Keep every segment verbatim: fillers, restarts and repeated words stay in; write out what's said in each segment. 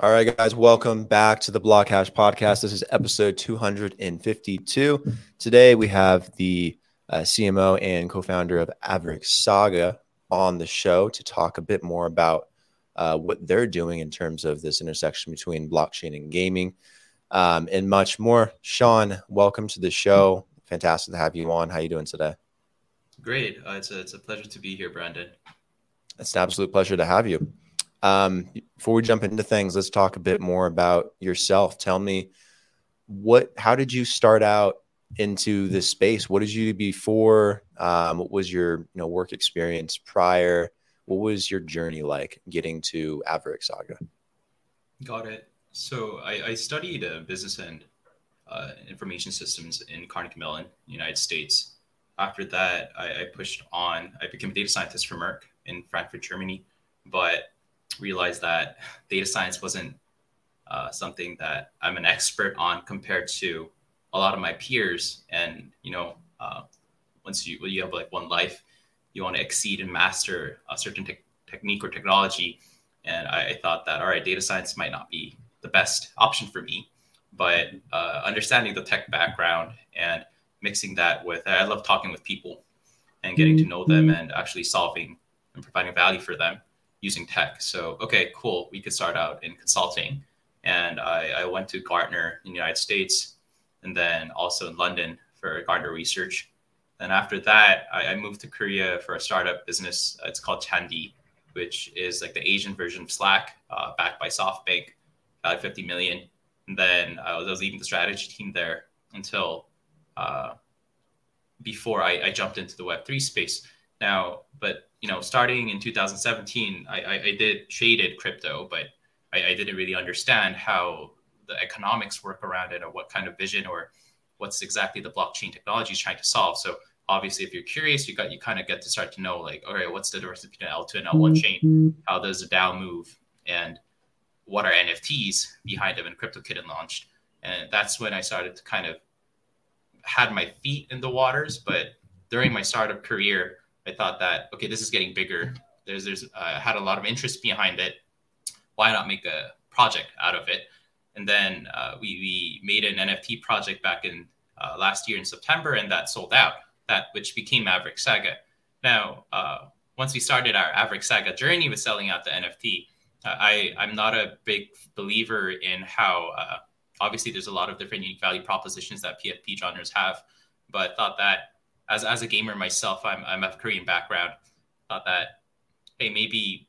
All right, guys, welcome back to the Blockhash podcast. This is episode two hundred fifty-two. Today we have the uh, C M O and co-founder of Avarik Saga on the show to talk a bit more about uh, what they're doing in terms of this intersection between blockchain and gaming um, and much more. Sean, welcome to the show. Fantastic to have you on. How are you doing today? Great. Uh, it's, a, it's a pleasure to be here, Brandon. It's an absolute pleasure to have you. Um, before we jump into things, let's talk a bit more about yourself. Tell me what, how did you start out into this space? What did you do before? Um, what was your you know, work experience prior? What was your journey like getting to Avarik Saga? Got it. So I, I studied uh, business and uh, information systems in Carnegie Mellon, United States. After that, I, I pushed on. I became a data scientist for Merck in Frankfurt, Germany, but realized that data science wasn't uh, something that I'm an expert on compared to a lot of my peers. And, you know, uh, once you, well, you have like one life, you want to exceed and master a certain te- technique or technology. And I, I thought that, all right, data science might not be the best option for me, but uh, understanding the tech background and mixing that with, I love talking with people and getting to know them and actually solving and providing value for them using tech. So, okay, cool. We could start out in consulting. And I, I went to Gartner in the United States and then also in London for Gartner research. And after that, I, I moved to Korea for a startup business. It's called Channy, which is like the Asian version of Slack, uh, backed by SoftBank, about fifty million. And then I was, I was leading the strategy team there until uh, before I, I jumped into the Web three space. Now, but, you know, starting in two thousand seventeen, I, I, I did traded crypto, but I, I didn't really understand how the economics work around it or what kind of vision or what's exactly the blockchain technology is trying to solve. So obviously, if you're curious, you got you kind of get to start to know, like, all right, what's the difference between L two and L one chain? How does the DAO move? And what are N F Ts behind them? And CryptoKitten launched. And that's when I started to kind of had my feet in the waters. But during my startup career, I thought that, okay, this is getting bigger. There's, there's, uh, had a lot of interest behind it. Why not make a project out of it? And then uh, we, we made an N F T project back in uh, last year in September, and that sold out, that which became Avarik Saga. Now, uh, once we started our Avarik Saga journey with selling out the N F T, uh, I, I'm not a big believer in how, uh, obviously there's a lot of different unique value propositions that P F P genres have, but I thought that, As as a gamer myself, I'm I'm of Korean background. Thought that, hey, maybe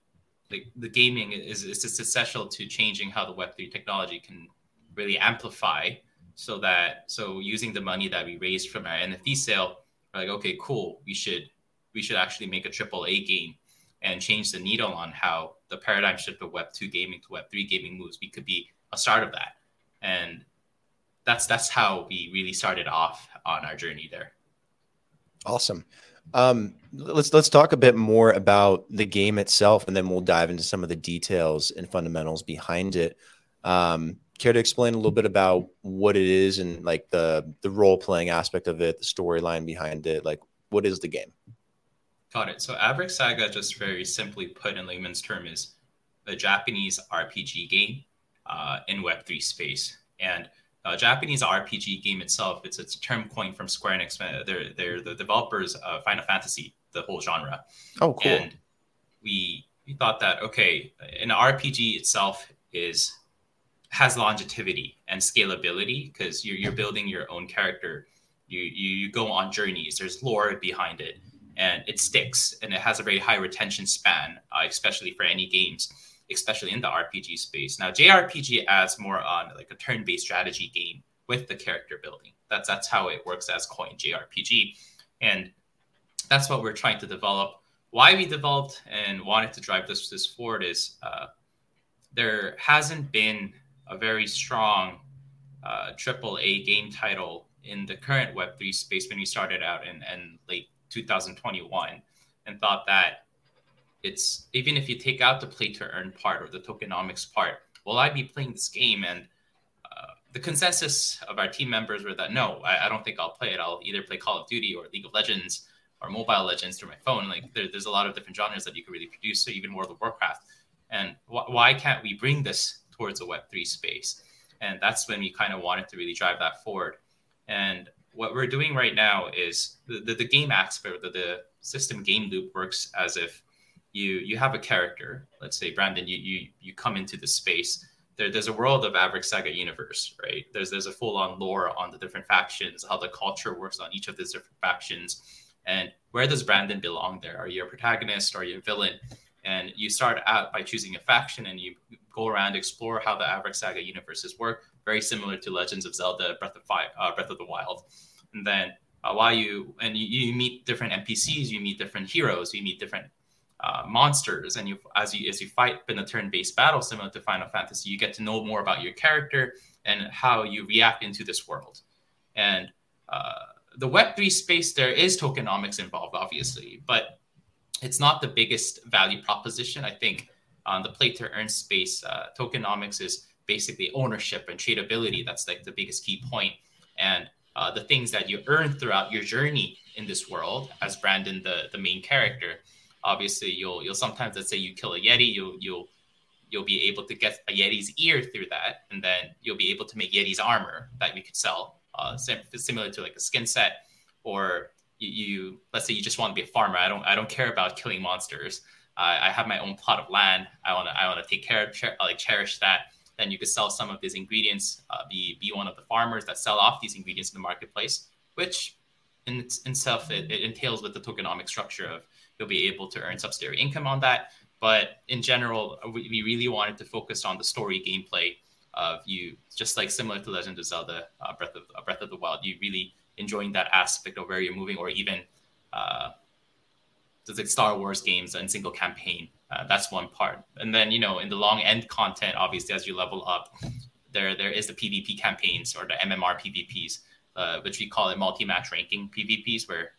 like the gaming is is essential to changing how the Web three technology can really amplify. So that so using the money that we raised from our N F T sale, we're like, okay, cool, we should we should actually make a triple A game and change the needle on how the paradigm shift of Web two gaming to Web three gaming moves. We could be a start of that, and that's that's how we really started off on our journey there. Awesome. Um, let's let's talk a bit more about the game itself, and then we'll dive into some of the details and fundamentals behind it. Um, care to explain a little bit about what it is and like the the role playing aspect of it, the storyline behind it? Like, what is the game? Got it. So, Avarik Saga, just very simply put in layman's term, is a Japanese R P G game uh, in Web three space, and Uh, Japanese R P G game itself, it's, it's a term coined from Square Enix. They're, they're the developers of Final Fantasy, the whole genre. Oh, cool. And we, we thought that, okay, an R P G itself is has longevity and scalability because you're, you're building your own character. You, you you go on journeys. There's lore behind it, and it sticks, and it has a very high retention span, uh, especially for any games. Especially in the R P G space. Now, J R P G adds more on like a turn-based strategy game with the character building. That's that's how it works as coined J R P G. And that's what we're trying to develop. Why we developed and wanted to drive this, this forward is uh, there hasn't been a very strong uh, triple A game title in the current Web three space when we started out in, in late two thousand twenty-one and thought that it's even if you take out the play to earn part or the tokenomics part, will I be playing this game? And uh, the consensus of our team members were that, no, I, I don't think I'll play it. I'll either play Call of Duty or League of Legends or Mobile Legends through my phone. Like there, there's a lot of different genres that you could really produce, so even World of Warcraft. And wh- why can't we bring this towards the Web three space. And that's when we kind of wanted to really drive that forward. And what we're doing right now is the, the, the game aspect, the, the system game loop works as if you you have a character. Let's say, Brandon, you you you come into the space. There, there's a world of Avarik Saga universe, right? There's there's a full-on lore on the different factions, how the culture works on each of these different factions. And where does Brandon belong there? Are you a protagonist? Are you a villain? And you start out by choosing a faction, and you go around, explore how the Avarik Saga universes work, very similar to Legends of Zelda, Breath of, Fire, uh, Breath of the Wild. And then uh, while you and you, you meet different N P Cs, you meet different heroes, you meet different uh, monsters, and you as you as you fight in a turn-based battle similar to Final Fantasy, you get to know more about your character and how you react into this world. And uh, the Web three space, there is tokenomics involved, obviously, but it's not the biggest value proposition. I think on the play-to-earn space, uh, tokenomics is basically ownership and tradability. That's like the biggest key point. And uh, the things that you earn throughout your journey in this world, as Brandon, the, the main character, obviously you'll you'll sometimes, let's say you kill a Yeti, you'll you'll you'll be able to get a Yeti's ear through that, and then you'll be able to make Yeti's armor that you could sell, uh, similar to like a skin set. Or you, you let's say you just want to be a farmer. I don't I don't care about killing monsters. Uh, I have my own plot of land. I wanna I wanna take care of cher- like cherish that. Then you could sell some of these ingredients, uh, be be one of the farmers that sell off these ingredients in the marketplace, which in itself it, it entails with the tokenomic structure of you'll be able to earn subsidiary income on that. But in general, we, we really wanted to focus on the story gameplay of you, just like similar to Legend of Zelda, uh, Breath of uh, Breath of the Wild. You really enjoying that aspect of where you're moving, or even uh, just like Star Wars games and single campaign. Uh, that's one part. And then, you know, in the long end content, obviously, as you level up, there there is the PvP campaigns or the M M R PvPs, uh, which we call it multi-match ranking PvPs, where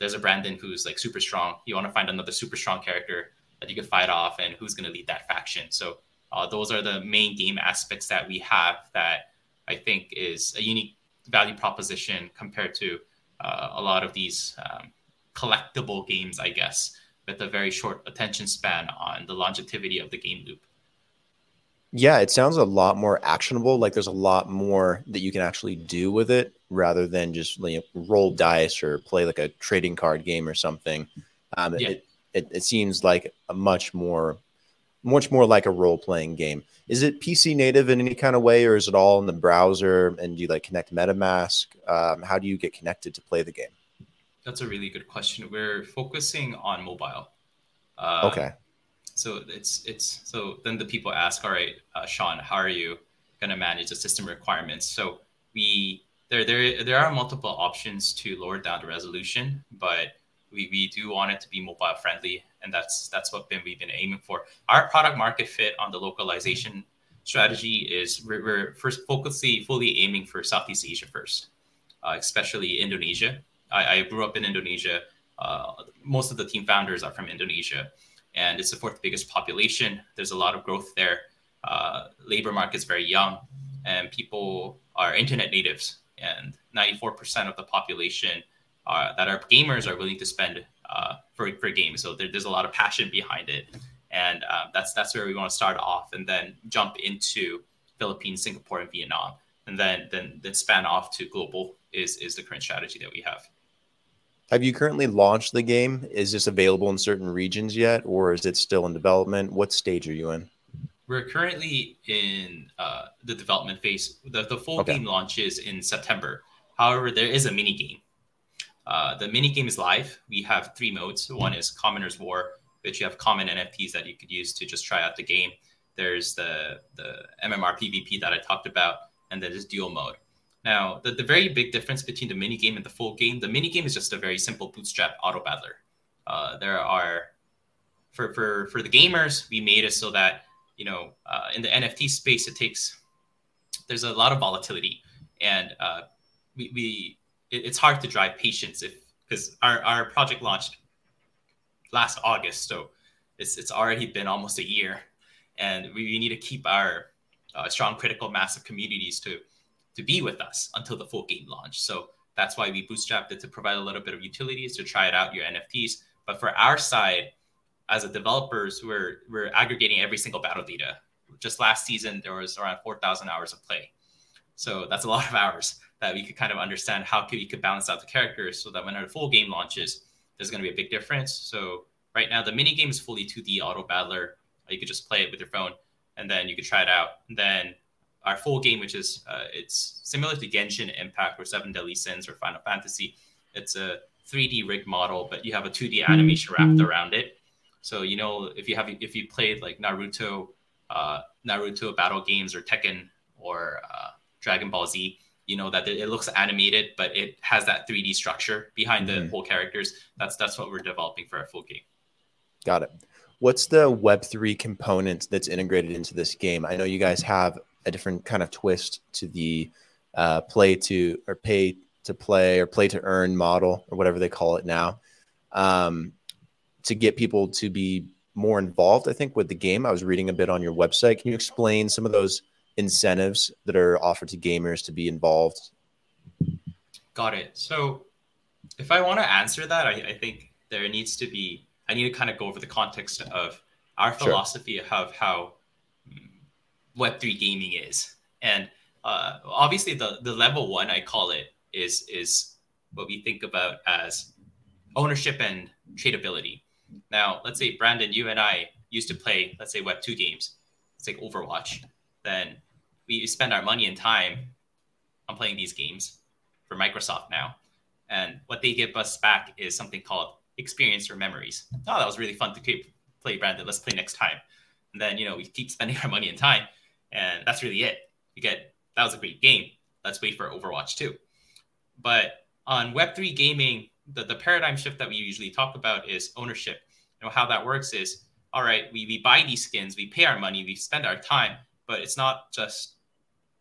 there's a Brandon who's like super strong. You want to find another super strong character that you can fight off, and who's going to lead that faction. So uh, those are the main game aspects that we have that I think is a unique value proposition compared to uh, a lot of these um, collectible games, I guess, with a very short attention span on the longevity of the game loop. Yeah, it sounds a lot more actionable. Like there's a lot more that you can actually do with it rather than just, you know, roll dice or play like a trading card game or something. Um, yeah. it, it it seems like a much more, much more like a role-playing game. Is it P C native in any kind of way, or is it all in the browser? And do you like connect MetaMask? Um, how do you get connected to play the game? That's a really good question. We're focusing on mobile. Uh, okay. So it's it's so then the people ask, all right, uh, Sean, how are you going to manage the system requirements? So we there there there are multiple options to lower down the resolution, but we, we do want it to be mobile friendly, and that's that's what been, we've been aiming for. Our product market fit on the localization strategy is we're, we're first focusing fully aiming for Southeast Asia first, uh, especially Indonesia. I, I grew up in Indonesia. Uh, most of the team founders are from Indonesia, and it's the fourth biggest population. There's a lot of growth there. Uh, labor market's very young, and people are internet natives, and ninety-four percent of the population are, that are gamers are willing to spend uh, for, for games. So there, there's a lot of passion behind it. And uh, that's that's where we want to start off and then jump into Philippines, Singapore, and Vietnam. And then then, then span off to global is, is the current strategy that we have. Have you currently launched the game? Is this available in certain regions yet, or is it still in development? What stage are you in? We're currently in uh, the development phase. The, the full okay. game launches in September. However, there is a mini game. Uh, the mini game is live. We have three modes. One is Commoner's War, which you have common N F Ts that you could use to just try out the game. There's the, the M M R PvP that I talked about, and then there's dual mode. Now, the, the very big difference between the minigame and the full game, the minigame is just a very simple bootstrap auto-battler. Uh, there are, for, for, for the gamers, we made it so that, you know, uh, in the N F T space, it takes, there's a lot of volatility. And uh, we, we it, it's hard to drive patience if because our, our project launched last August. So it's, it's already been almost a year. And we, we need to keep our uh, strong critical mass of communities to to be with us until the full game launch. So that's why we bootstrapped it to provide a little bit of utilities to try it out, your N F Ts. But for our side, as a developers, we're, we're aggregating every single battle data. just last season, there was around four thousand hours of play. So that's a lot of hours that we could kind of understand how we could balance out the characters so that when a full game launches, there's going to be a big difference. So right now, the mini game is fully two D auto battler. You could just play it with your phone, and then you could try it out. And then our full game, which is uh, it's similar to Genshin Impact or Seven Deadly Sins or Final Fantasy. It's a three D rig model, but you have a two D animation wrapped around it. So, you know, if you have if you played like Naruto, uh, Naruto battle games or Tekken or uh, Dragon Ball Z, you know that it looks animated, but it has that three D structure behind mm-hmm. the whole characters. That's that's what we're developing for our full game. Got it. What's the Web three component that's integrated into this game? I know you guys have a different kind of twist to the uh, play to or pay to play or play to earn model or whatever they call it now um, to get people to be more involved, I think, with the game. I was reading a bit on your website. Can you explain some of those incentives that are offered to gamers to be involved? Got it. So if I want to answer that, I, I think there needs to be I need to kind of go over the context of our philosophy sure. of how Web three gaming is. And uh, obviously the, the level one, I call it, is is what we think about as ownership and tradability. Now, let's say, Brandon, you and I used to play, let's say, Web two games. It's like Overwatch. Then we spend our money and time on playing these games for Microsoft now. And what they give us back is something called experience or memories. Oh, that was really fun to keep, play, Brandon. Let's play next time. And then, you know, we keep spending our money and time, and that's really it. You get, that was a great game. Let's wait for Overwatch two. But on Web three gaming, the, the paradigm shift that we usually talk about is ownership. You know, how that works is, all right, we, we buy these skins, we pay our money, we spend our time, but it's not just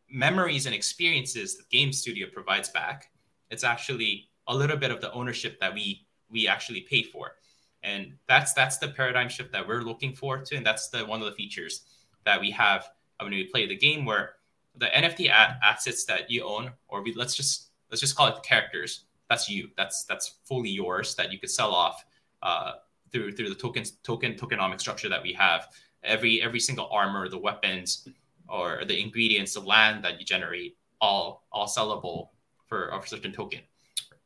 memories and experiences the game studio provides back. It's actually a little bit of the ownership that we we actually pay for. And that's that's the paradigm shift that we're looking forward to. And that's the one of the features that we have when we play the game, where the N F T ad- assets that you own, or we, let's just let's just call it the characters, that's you, that's that's fully yours, that you could sell off uh, through through the tokens, token tokenomic structure that we have. Every every single armor, the weapons, or the ingredients, the land that you generate, all all sellable for a certain token.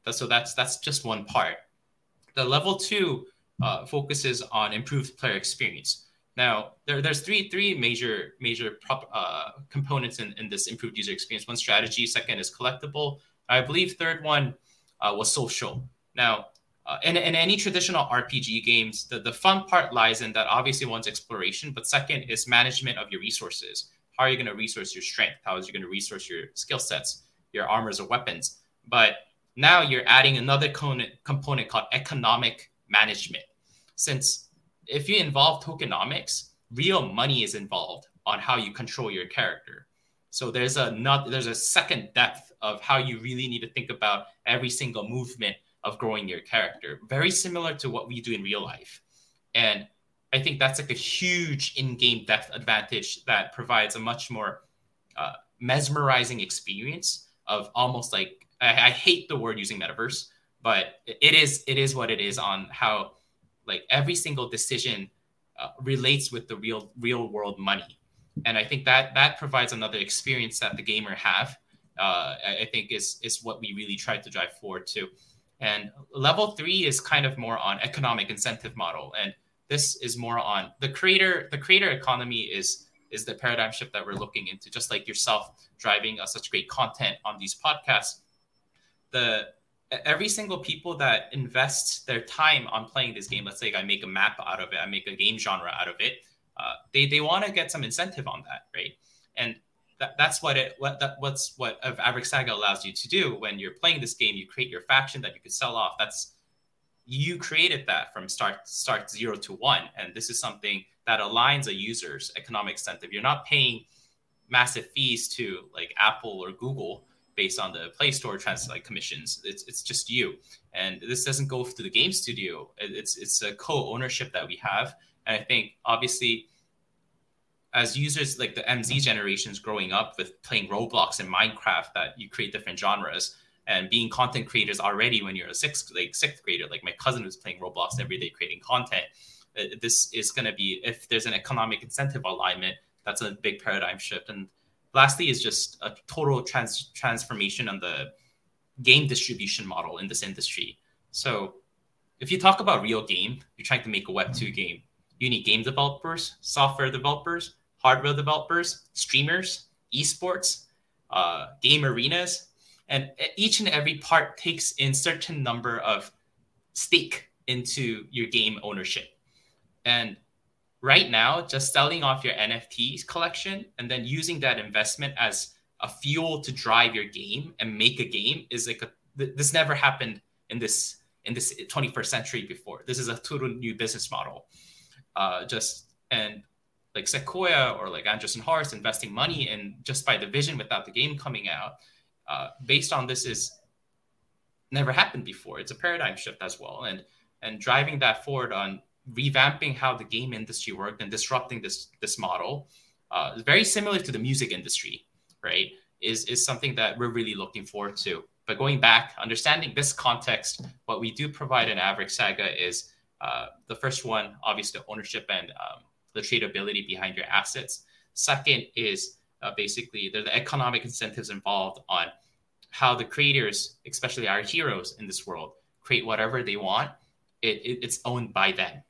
So that's that's just one part. The level two uh, focuses on improved player experience. Now, there, there's three three major major prop, uh, components in, in this improved user experience. One, strategy. Second is collectible. I believe third one uh, was social. Now, uh, in, in any traditional R P G games, the, the fun part lies in that obviously one's exploration, but second is management of your resources. How are you going to resource your strength? How is you going to resource your skill sets, your armors or weapons? But now you're adding another component called economic management. Since if you involve tokenomics, real money is involved on how you control your character. So there's a not, there's a second depth of how you really need to think about every single movement of growing your character. Very similar to what we do in real life. And I think that's like a huge in-game depth advantage that provides a much more uh, mesmerizing experience of almost like, I hate the word using metaverse, but it is it is what it is on how like every single decision uh, relates with the real real world money. And I think that that provides another experience that the gamer have. Uh, I think is is what we really try to drive forward to. And level three is kind of more on economic incentive model. And this is more on the creator. The creator economy is is the paradigm shift that we're looking into, just like yourself driving uh, such great content on these podcasts. The every single people that invests their time on playing this game, let's say I make a map out of it, I make a game genre out of it, uh, they they want to get some incentive on that, right? And that, that's what it what that, what's what Avarik Saga allows you to do when you're playing this game. You create your faction that you could sell off. That's you created that from start start zero to one, and this is something that aligns a user's economic incentive. You're not paying massive fees to like Apple or Google based on the Play Store trans like commissions. It's it's just you, and this doesn't go through the game studio. It's it's a co-ownership that we have, and I think obviously, as users like the M Z generations growing up with playing Roblox and Minecraft, that you create different genres and being content creators already when you're a sixth like sixth grader. Like my cousin was playing Roblox every day creating content. This is going to be if there's an economic incentive alignment, that's a big paradigm shift. And lastly is just a total trans- transformation on the game distribution model in this industry. So if you talk about real game, you're trying to make a Web two game. You need game developers, software developers, hardware developers, streamers, esports, uh, game arenas, and each and every part takes in certain number of stake into your game ownership. And right now, just selling off your N F Ts collection and then using that investment as a fuel to drive your game and make a game is like a, th- this never happened in this in this twenty-first century before. This is a total new business model. Uh, just and like Sequoia or like Anderson Horst investing money in just by the vision without the game coming out, uh, based on this is never happened before. It's a paradigm shift as well, and and driving that forward on revamping how the game industry worked and disrupting this this model, uh, very similar to the music industry, right? Is is something that we're really looking forward to. But going back, understanding this context, what we do provide in Avarik Saga is uh, the first one, obviously, ownership and um, the tradability behind your assets. Second is uh, basically the, the economic incentives involved on how the creators, especially our heroes in this world, create whatever they want. It, it it's owned by them.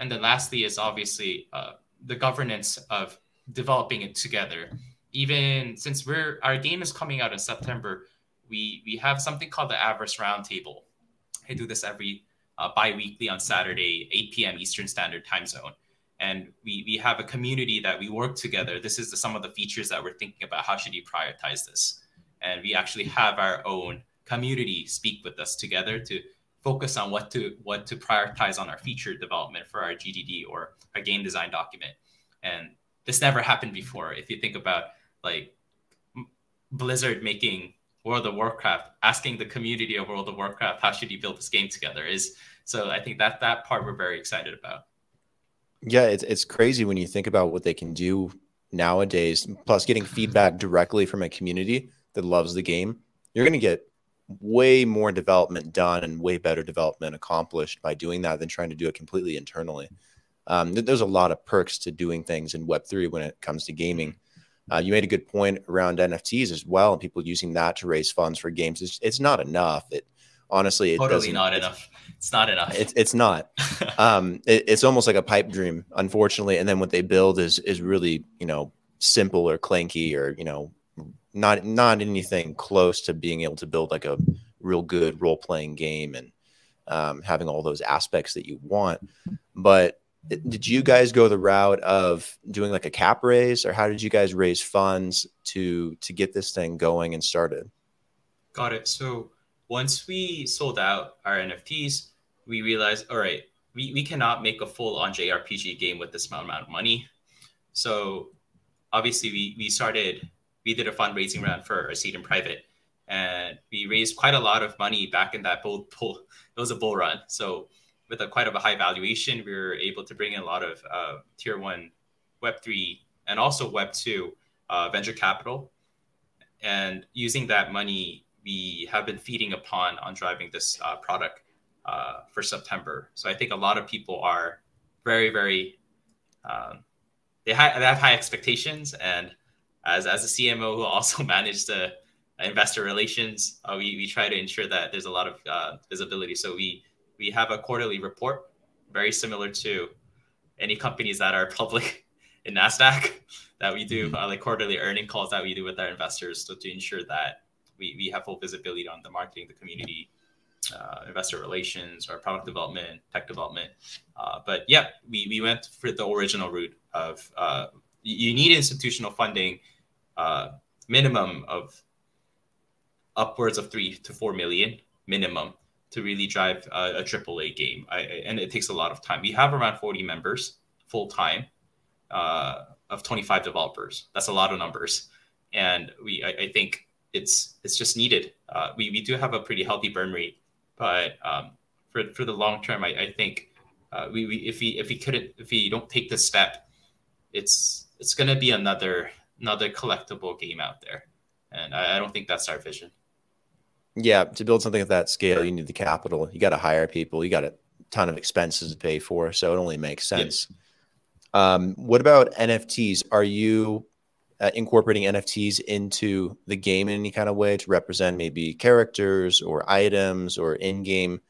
And then lastly is obviously uh, the governance of developing it together. Even since we're our game is coming out in September, we we have something called the Adverse Roundtable. I do this every uh, bi-weekly on Saturday, eight p.m. Eastern Standard Time Zone. And we we have a community that we work together. This is the, some of the features that we're thinking about. How should you prioritize this? And we actually have our own community speak with us together to focus on what to what to prioritize on our feature development for our G D D or our game design document. And this never happened before. If you think about like Blizzard making World of Warcraft, asking the community of World of Warcraft, how should you build this game together? Is so I think that that part we're very excited about. Yeah, it's it's crazy when you think about what they can do nowadays, plus getting feedback directly from a community that loves the game. You're going to get way more development done and way better development accomplished by doing that than trying to do it completely internally. Um, there's a lot of perks to doing things in Web three when it comes to gaming. Uh, you made a good point around N F Ts as well, and people using that to raise funds for games. It's, it's not enough. It honestly, it totally not it's, enough. It's not enough. It's it's not. um, it, it's almost like a pipe dream, unfortunately. And then what they build is is really you know simple or clanky or you know. Not not anything close to being able to build like a real good role-playing game and um, having all those aspects that you want. But th- did you guys go the route of doing like a cap raise, or how did you guys raise funds to to get this thing going and started? Got it. So once we sold out our N F Ts, we realized, all right, we, we cannot make a full-on J R P G game with this amount of money. So obviously we we started... We did a fundraising round for a seed in private, and we raised quite a lot of money back in that bull bull. It was a bull run. So with a quite of a high valuation, we were able to bring in a lot of uh, tier one, Web three, and also Web two uh, venture capital. And using that money, we have been feeding upon on driving this uh, product uh, for September. So I think a lot of people are very, very, um, they, ha- they have high expectations. And As as a C M O who also managed the investor relations, uh, we, we try to ensure that there's a lot of uh, visibility. So we we have a quarterly report, very similar to any companies that are public in NASDAQ, that we do uh, like quarterly earning calls that we do with our investors to, to ensure that we, we have full visibility on the marketing, the community, uh, investor relations, our product development, tech development. Uh, but yeah, we, we went for the original route of uh, you need institutional funding. Uh, minimum of upwards of three to four million minimum to really drive uh, a triple A game. I, and it takes a lot of time. We have around forty members full time uh, of twenty-five developers. That's a lot of numbers. And we, I, I think it's it's just needed. Uh, we, we do have a pretty healthy burn rate, but um, for for the long term, I, I think uh, we, we if we if we couldn't if we don't take this step, it's it's gonna be another. another collectible game out there. And I, I don't think that's our vision. Yeah. To build something at that scale, you need the capital. You got to hire people. You got a ton of expenses to pay for. So it only makes sense. Yep. Um, what about N F Ts? Are you uh, incorporating N F Ts into the game in any kind of way to represent maybe characters or items or in-game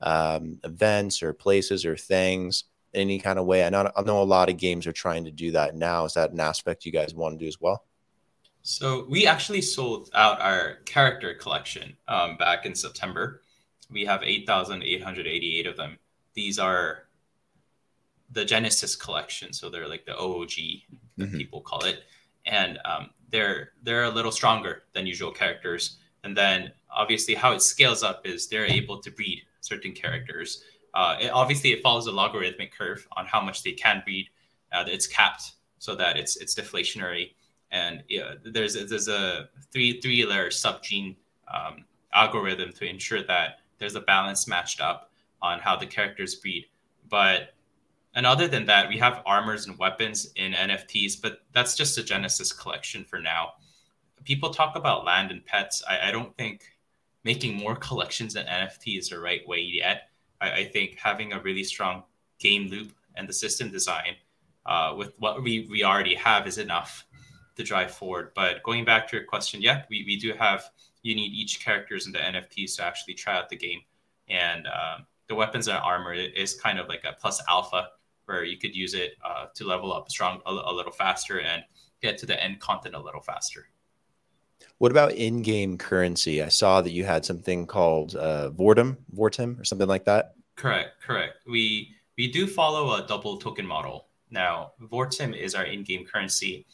um, events or places or things in any kind of way? I know, I know a lot of games are trying to do that now. Is that an aspect you guys want to do as well? So we actually sold out our character collection um, back in September. We have eight thousand eight hundred eighty-eight of them. These are the Genesis collection, so they're like the O O G that mm-hmm. people call it, and um, they're they're a little stronger than usual characters. And then obviously how it scales up is they're able to breed certain characters. Uh, it, obviously, it follows a logarithmic curve on how much they can breed. Uh, it's capped so that it's it's deflationary, and yeah, there's there's a three three layer subgene um, algorithm to ensure that there's a balance matched up on how the characters breed. But and other than that, we have armors and weapons in N F Ts, but that's just a Genesis collection for now. People talk about land and pets. I, I don't think making more collections in N F T is the right way yet. I, I think having a really strong game loop and the system design uh, with what we, we already have is enough to drive forward. But going back to your question, yeah, we, we do have, you need each characters in the N F Ts to actually try out the game. And um, the weapons and armor is kind of like a plus alpha, where you could use it uh, to level up strong a, a little faster and get to the end content a little faster. What about in-game currency? I saw that you had something called uh, Vortem, Vortem or something like that. Correct, correct. We we do follow a double token model. Now, Vortem is our in-game currency.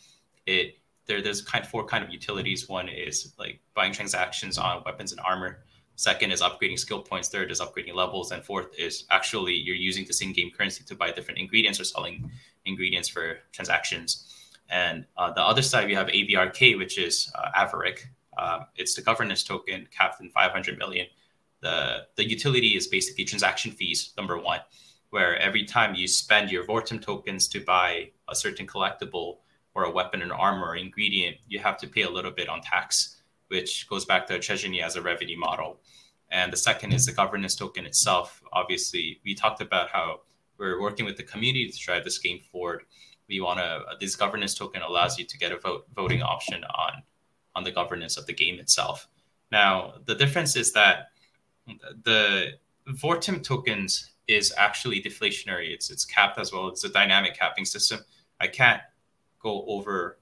It there there's kind of four kind of utilities. One is like buying transactions on weapons and armor. Second is upgrading skill points. Third is upgrading levels. And fourth is actually you're using this in-game currency to buy different ingredients or selling ingredients for transactions. And uh, the other side, we have A B R K, which is uh, Avarik. Uh, it's the governance token capped in five hundred million. The, the utility is basically transaction fees, number one, where every time you spend your Vortem tokens to buy a certain collectible or a weapon and armor or ingredient, you have to pay a little bit on tax, which goes back to Channy as a revenue model. And the second is the governance token itself. Obviously, we talked about how we're working with the community to drive this game forward. We want to, this governance token allows you to get a vote, voting option on, on the governance of the game itself. Now, the difference is that the Vortem tokens is actually deflationary. It's it's capped as well. It's a dynamic capping system. I can't go over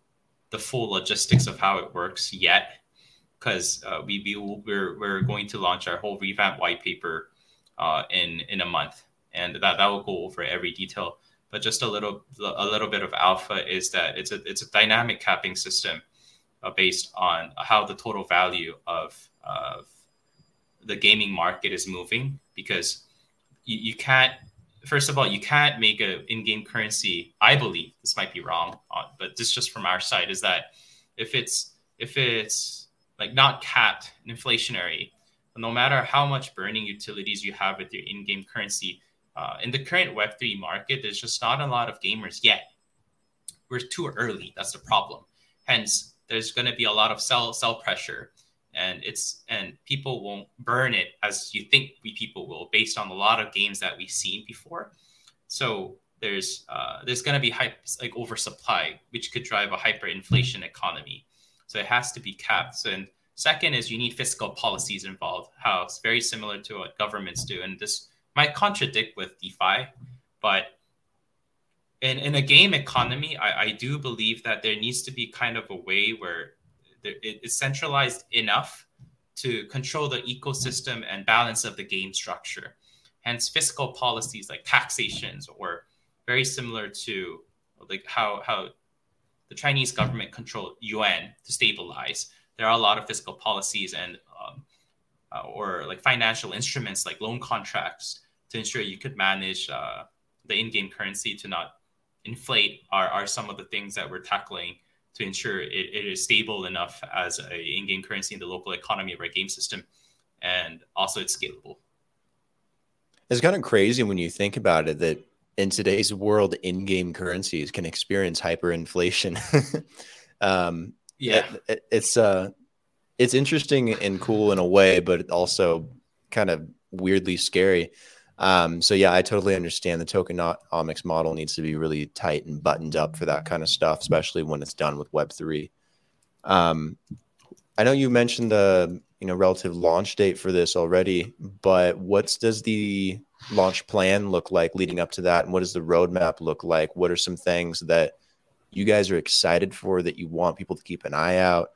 the full logistics of how it works yet, because uh, we, we we're we're going to launch our whole revamp white paper uh, in in a month, and that, that will go over every detail. But just a little a little bit of alpha is that it's a it's a dynamic capping system uh, based on how the total value of of the gaming market is moving. Because you, you can't first of all you can't make an in-game currency. I believe this might be wrong, but this just from our side is that if it's if it's like not capped and inflationary, no matter how much burning utilities you have with your in-game currency, uh, in the current Web three market, there's just not a lot of gamers yet. We're too early. That's the problem. Hence, there's going to be a lot of sell sell pressure, and it's and people won't burn it as you think we people will, based on a lot of games that we've seen before. So there's uh, there's going to be hype, like oversupply, which could drive a hyperinflation economy. So it has to be capped. So, and second is you need fiscal policies involved, how it's very similar to what governments do. And this might contradict with DeFi, but in, in a game economy, I, I do believe that there needs to be kind of a way where there, it is centralized enough to control the ecosystem and balance of the game structure. Hence, fiscal policies like taxations, or very similar to like how how. the Chinese government controlled yuan to stabilize. There are a lot of fiscal policies and um, uh, or like financial instruments like loan contracts to ensure you could manage uh, the in-game currency to not inflate are, are some of the things that we're tackling to ensure it, it is stable enough as an in-game currency in the local economy of our game system, and also it's scalable. It's kind of crazy when you think about it that in today's world, in-game currencies can experience hyperinflation. um, yeah, it, it, it's uh, it's interesting and cool in a way, but also kind of weirdly scary. Um, so yeah, I totally understand the tokenomics model needs to be really tight and buttoned up for that kind of stuff, especially when it's done with Web three. Um, I know you mentioned the you know relative launch date for this already, but what does the launch plan look like leading up to that? And what does the roadmap look like? What are some things that you guys are excited for that you want people to keep an eye out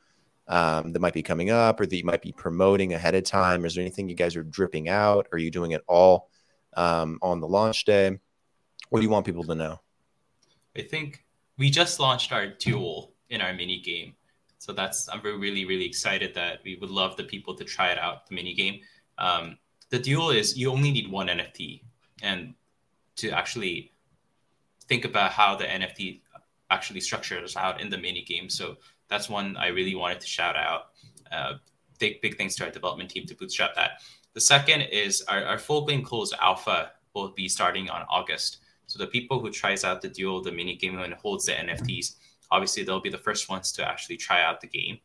um, that might be coming up or that you might be promoting ahead of time? Is there anything you guys are dripping out? Are you doing it all um, on the launch day? What do you want people to know? I think we just launched our duel in our mini game. So that's, I'm really, really excited that we would love the people to try it out, the mini game. Um, the duel is you only need one N F T, and to actually think about how the N F T actually structures out in the mini game. So that's one I really wanted to shout out. Uh, big, big thanks to our development team to bootstrap that. The second is our, our full game closed alpha will be starting on August. So the people who tries out the duel, the mini game, and holds the N F Ts, obviously, they'll be the first ones to actually try out the game.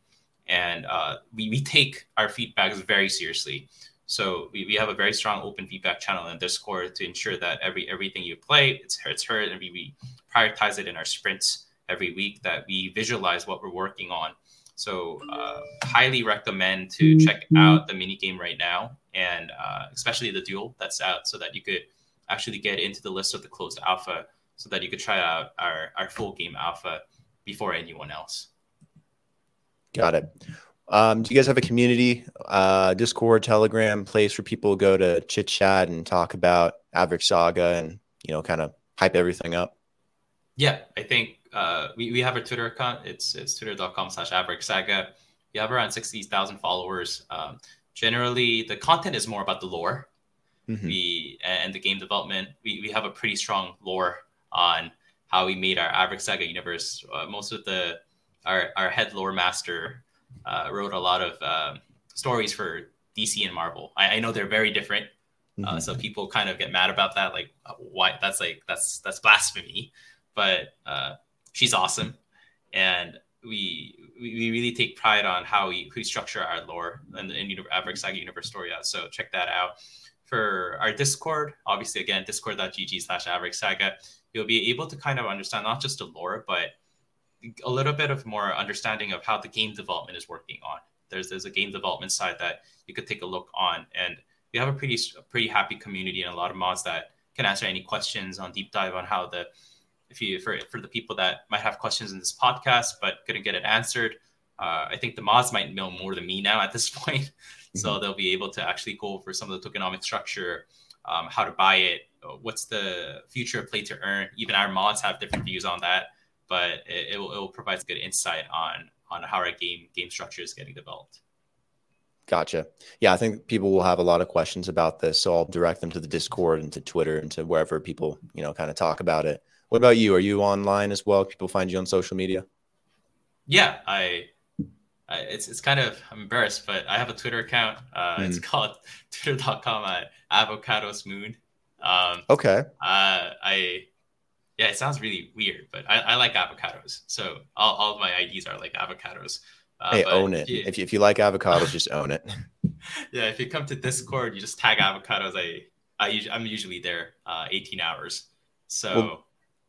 And uh, we, we take our feedbacks very seriously. So we, we have a very strong open feedback channel in Discord to ensure that every everything you play, it's, it's heard. And we, we prioritize it in our sprints every week, that we visualize what we're working on. So uh, highly recommend to check out the minigame right now, and uh, especially the duel that's out, so that you could actually get into the list of the closed alpha, so that you could try out our, our full game alpha before anyone else. Got it. Um, do you guys have a community, uh, Discord, Telegram, place where people go to chit chat and talk about Avarik Saga and, you know, kind of hype everything up? Yeah, I think uh, we, we have a Twitter account. It's it's twitter.com slash Avarik Saga. We have around sixty thousand followers. Um, generally, the content is more about the lore mm-hmm. we, and the game development. We, we have a pretty strong lore on how we made our Avarik Saga universe. Uh, most of the our, our head lore master uh, wrote a lot of um, stories for D C and Marvel. I, I know they're very different, uh, mm-hmm. so people kind of get mad about that. Like, why? That's like that's that's blasphemy. But uh, she's awesome, and we we really take pride on how we, we structure our lore and the Avarik Saga universe story out. So check that out. For our Discord, obviously, again, discord.gg slash Avarik Saga. You'll be able to kind of understand not just the lore, but a little bit of more understanding of how the game development is working on. There's there's a game development side that you could take a look on. And we have a pretty a pretty happy community and a lot of mods that can answer any questions on deep dive on how the, if you for, for the people that might have questions in this podcast but couldn't get it answered. Uh, I think the mods might know more than me now at this point. Mm-hmm. So they'll be able to actually go over some of the tokenomic structure, um, how to buy it, what's the future of play to earn. Even our mods have different views on that, but it, it will, it will provide good insight on on how our game game structure is getting developed. Gotcha. Yeah, I think people will have a lot of questions about this, so I'll direct them to the Discord and to Twitter and to wherever people you know kind of talk about it. What about you? Are you online as well? Can people find you on social media? Yeah, I. I it's it's kind of I'm embarrassed, but I have a Twitter account. Uh, mm. It's called twitter dot com at avocadosmoon. Um, okay. Uh, I, yeah, it sounds really weird, but I, I like avocados. So all, all of my I Ds are like avocados. Uh, hey, own it. Yeah. If you, if you like avocados, just own it. Yeah. If you come to Discord, you just tag avocados. I, I I'm usually there, uh, eighteen hours. So well,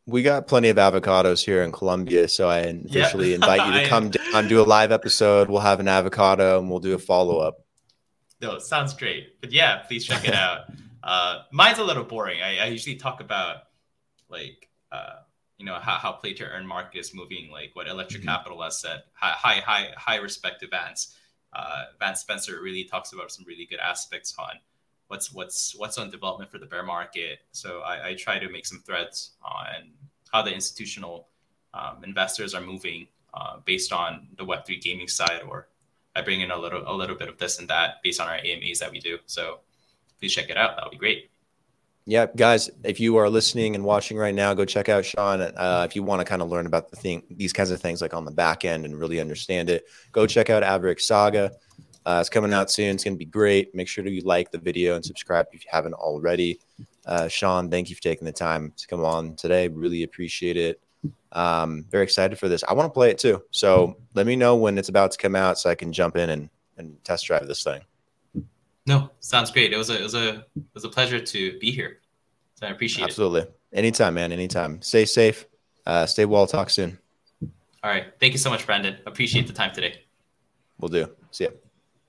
we got plenty of avocados here in Colombia. So I officially yeah. invite you to come down, do a live episode. We'll have an avocado and we'll do a follow-up. No, it sounds great, but yeah, please check it out. Uh, mine's a little boring. I, I usually talk about like, uh, you know, how, how play to earn market is moving, like what Electric mm-hmm. Capital has said. High, high, high respect to Vance. Uh, Vance Spencer really talks about some really good aspects on what's, what's, what's on development for the bear market. So I, I try to make some threads on how the institutional um, investors are moving uh, based on the Web three gaming side, or I bring in a little, a little bit of this and that based on our A M As that we do. So please check it out. That'll be great. Yeah, guys, if you are listening and watching right now, go check out Sean. Uh, if you want to kind of learn about the thing, these kinds of things like on the back end and really understand it, go check out Avarik Saga. Uh, it's coming out soon. It's going to be great. Make sure to you like the video and subscribe if you haven't already. Uh, Sean, thank you for taking the time to come on today. Really appreciate it. Um, very excited for this. I want to play it too. So let me know when it's about to come out so I can jump in and, and test drive this thing. No, sounds great. It was a it was a it was a pleasure to be here. So I appreciate Absolutely. it. Absolutely. Anytime, man. Anytime. Stay safe. Uh, stay well. Talk soon. All right. Thank you so much, Brandon. Appreciate the time today. Will do. See ya.